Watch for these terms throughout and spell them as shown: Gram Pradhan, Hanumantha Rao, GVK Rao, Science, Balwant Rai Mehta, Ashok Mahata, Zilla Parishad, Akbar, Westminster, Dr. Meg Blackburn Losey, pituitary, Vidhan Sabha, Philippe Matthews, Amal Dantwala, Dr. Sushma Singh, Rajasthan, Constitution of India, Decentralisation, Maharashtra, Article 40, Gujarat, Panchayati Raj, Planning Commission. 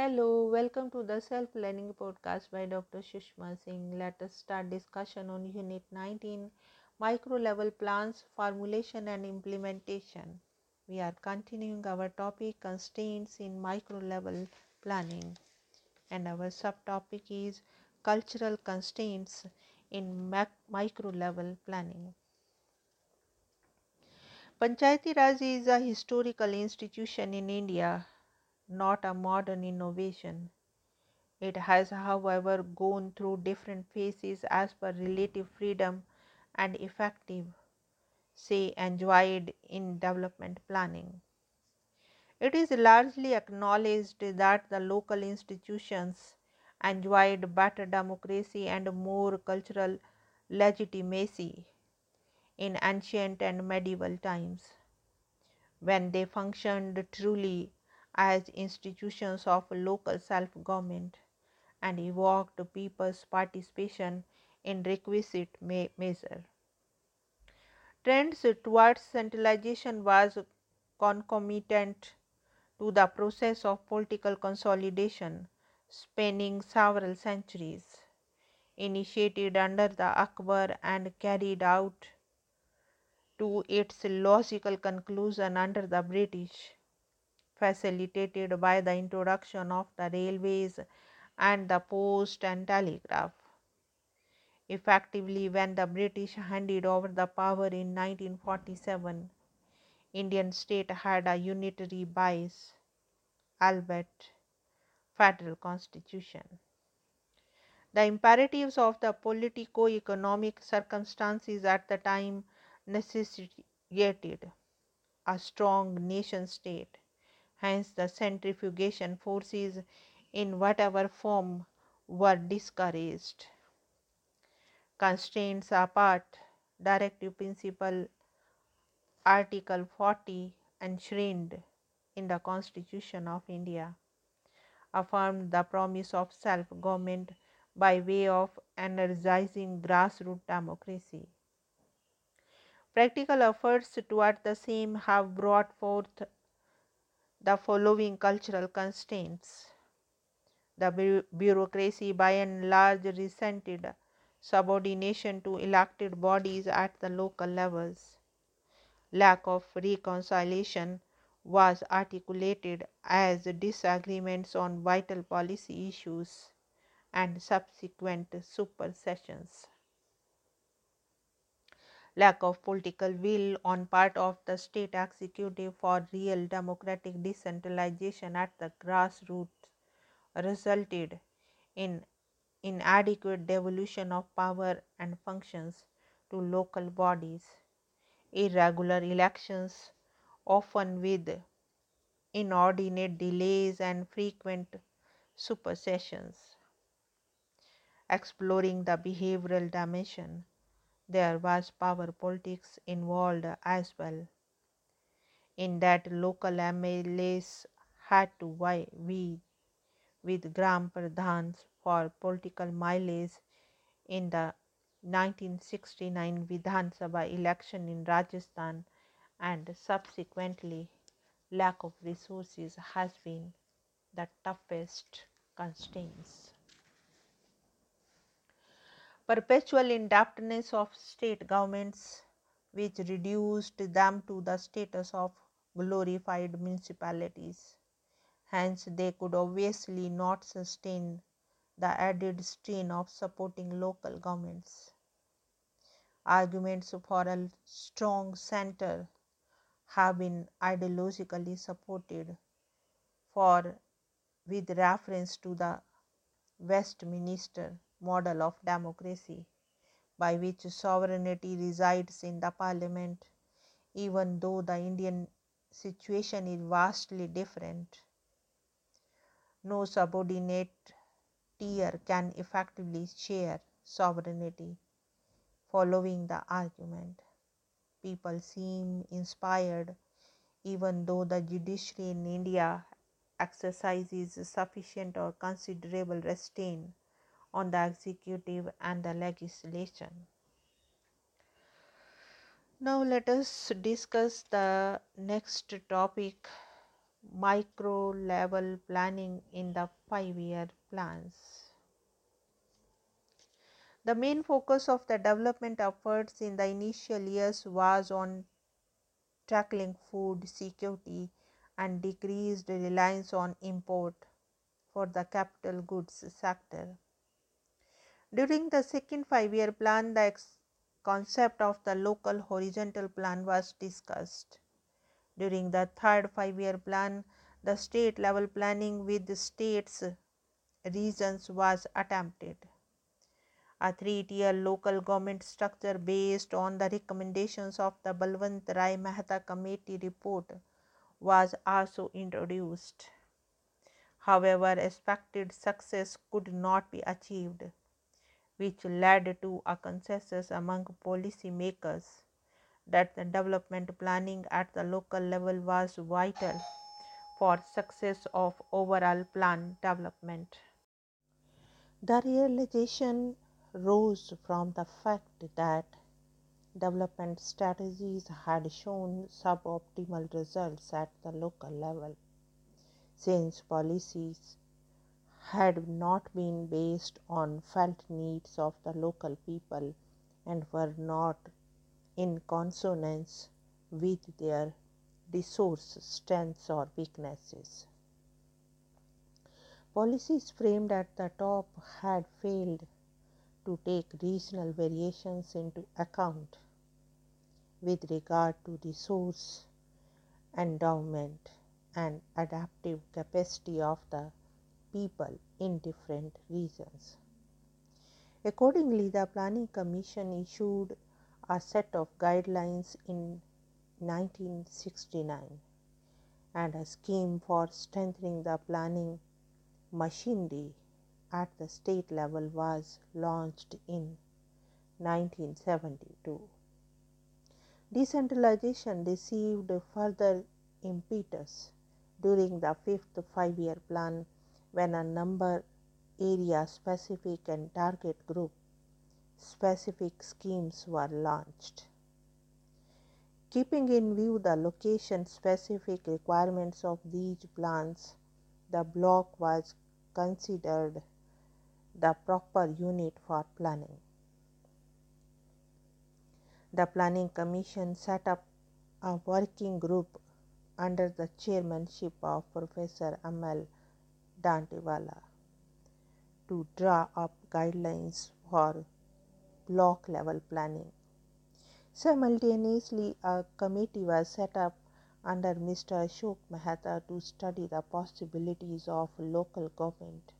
Hello, welcome to the Self-Learning Podcast by Dr. Sushma Singh. Let us start discussion on Unit 19, Micro-Level Plans, Formulation and Implementation. We are continuing our topic, Constraints in Micro-Level Planning. And our subtopic is Cultural Constraints in Micro-Level Planning. Panchayati Raj is a historical institution in India, not a modern innovation. It has, however, gone through different phases as per relative freedom and effective, say, enjoyed in development planning. It is largely acknowledged that the local institutions enjoyed better democracy and more cultural legitimacy in ancient and medieval times, when they functioned truly as institutions of local self-government and evoked people's participation in requisite measure. Trends towards centralization was concomitant to the process of political consolidation spanning several centuries, initiated under the Akbar and carried out to its logical conclusion under the British, facilitated by the introduction of the railways and the post and telegraph. Effectively, when the British handed over the power in 1947, Indian state had a unitary bias, albeit federal constitution. The imperatives of the politico-economic circumstances at the time necessitated a strong nation state. Hence, the centrifugation forces in whatever form were discouraged. Constraints apart, directive principle Article 40 enshrined in the Constitution of India affirmed the promise of self-government by way of energizing grassroots democracy. Practical efforts toward the same have brought forth the following cultural constraints. The bureaucracy by and large resented subordination to elected bodies at the local levels. Lack of reconciliation was articulated as disagreements on vital policy issues and subsequent supersessions. Lack of political will on part of the state executive for real democratic decentralization at the grassroots resulted in inadequate devolution of power and functions to local bodies, irregular elections, often with inordinate delays and frequent supersessions. Exploring the behavioral dimension, there was power politics involved as well, in that local MLAs had to vie with Gram Pradhans for political mileage in the 1969 Vidhan Sabha election in Rajasthan, and subsequently lack of resources has been the toughest constraints. Perpetual indebtedness of state governments, which reduced them to the status of glorified municipalities. Hence, they could obviously not sustain the added strain of supporting local governments. Arguments for a strong center have been ideologically supported with reference to the Westminster model of democracy, by which sovereignty resides in the parliament, even though the Indian situation is vastly different. No subordinate tier can effectively share sovereignty. Following the argument, people seem inspired, even though the judiciary in India exercises sufficient or considerable restraint on the executive and the legislation. Now let us discuss the next topic, micro level planning in the 5-year plans. The main focus of the development efforts in the initial years was on tackling food security and decreased reliance on import for the capital goods sector. During the second 5-year plan, the concept of the local horizontal plan was discussed. During the third 5-year plan, the state level planning with the states regions was attempted. A 3-tier local government structure based on the recommendations of the Balwant Rai Mehta committee report was also introduced. However, expected success could not be achieved, which led to a consensus among policy makers that the development planning at the local level was vital for success of overall plan development. The realization rose from the fact that development strategies had shown suboptimal results at the local level, since policies had not been based on felt needs of the local people and were not in consonance with their resource strengths or weaknesses. Policies framed at the top had failed to take regional variations into account with regard to resource endowment and adaptive capacity of the people in different regions. Accordingly, the Planning Commission issued a set of guidelines in 1969 and a scheme for strengthening the planning machinery at the state level was launched in 1972. Decentralization received further impetus during the 5th 5-year plan, when a number area specific and target group specific schemes were launched. Keeping in view the location specific requirements of these plans, the block was considered the proper unit for planning. The Planning Commission set up a working group under the chairmanship of Professor Amal Dantwala to draw up guidelines for block level planning. Simultaneously, a committee was set up under Mr. Ashok Mahata to study the possibilities of local government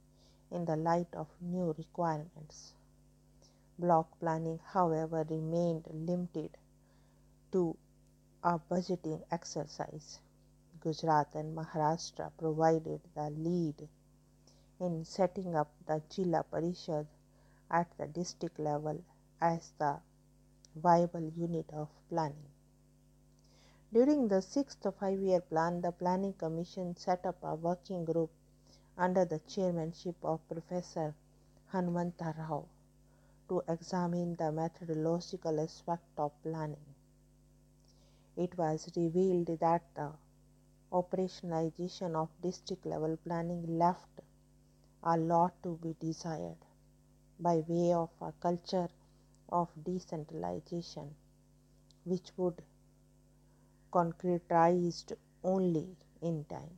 in the light of new requirements. Block planning, however, remained limited to a budgeting exercise. Gujarat and Maharashtra provided the lead in setting up the Zilla Parishad at the district level as the viable unit of planning. During the 6th 5-year plan, the Planning Commission set up a working group under the chairmanship of Professor Hanumantha Rao to examine the methodological aspect of planning. It was revealed that the operationalization of district level planning left a lot to be desired by way of a culture of decentralization, which would concretized only in time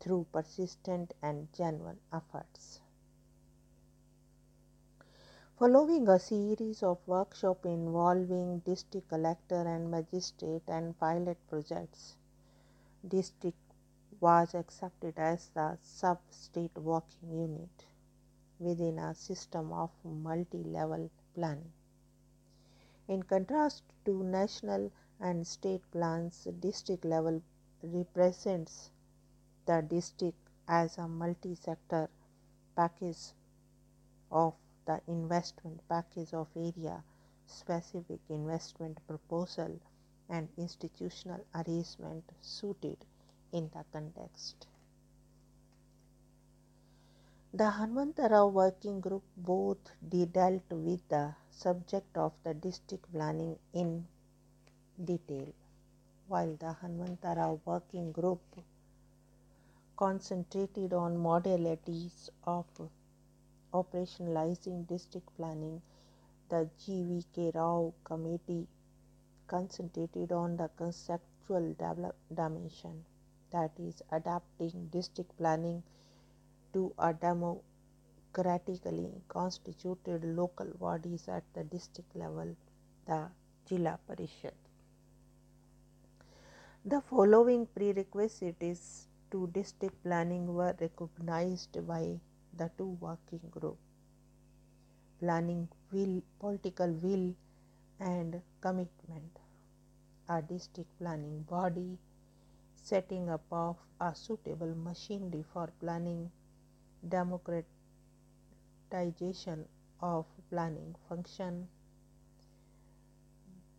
through persistent and genuine efforts. Following a series of workshops involving district collector and magistrate and pilot projects, district was accepted as the sub-state working unit within a system of multi-level planning. In contrast to national and state plans, district level represents the district as a multi-sector package of the investment package of area, specific investment proposal and institutional arrangement suited in the context. The Hanumantha Rao working group both dealt with the subject of the district planning in detail, while the Hanumantha Rao working group concentrated on modalities of operationalizing district planning. The GVK Rao committee concentrated on the conceptual dimension, that is adapting district planning to a democratically constituted local bodies at the district level, the Zilla Parishad. The following prerequisites to district planning were recognized by the two working groups: planning will, political will and commitment, a district planning body, setting up of a suitable machinery for planning, democratization of planning function,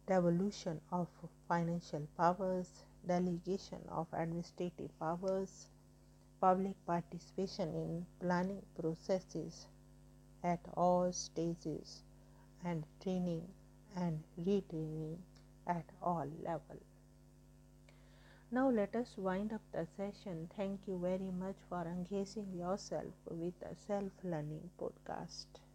devolution of financial powers, delegation of administrative powers, public participation in planning processes at all stages, and training and retraining at all levels. Now let us wind up the session. Thank you very much for engaging yourself with the Self Learning Podcast.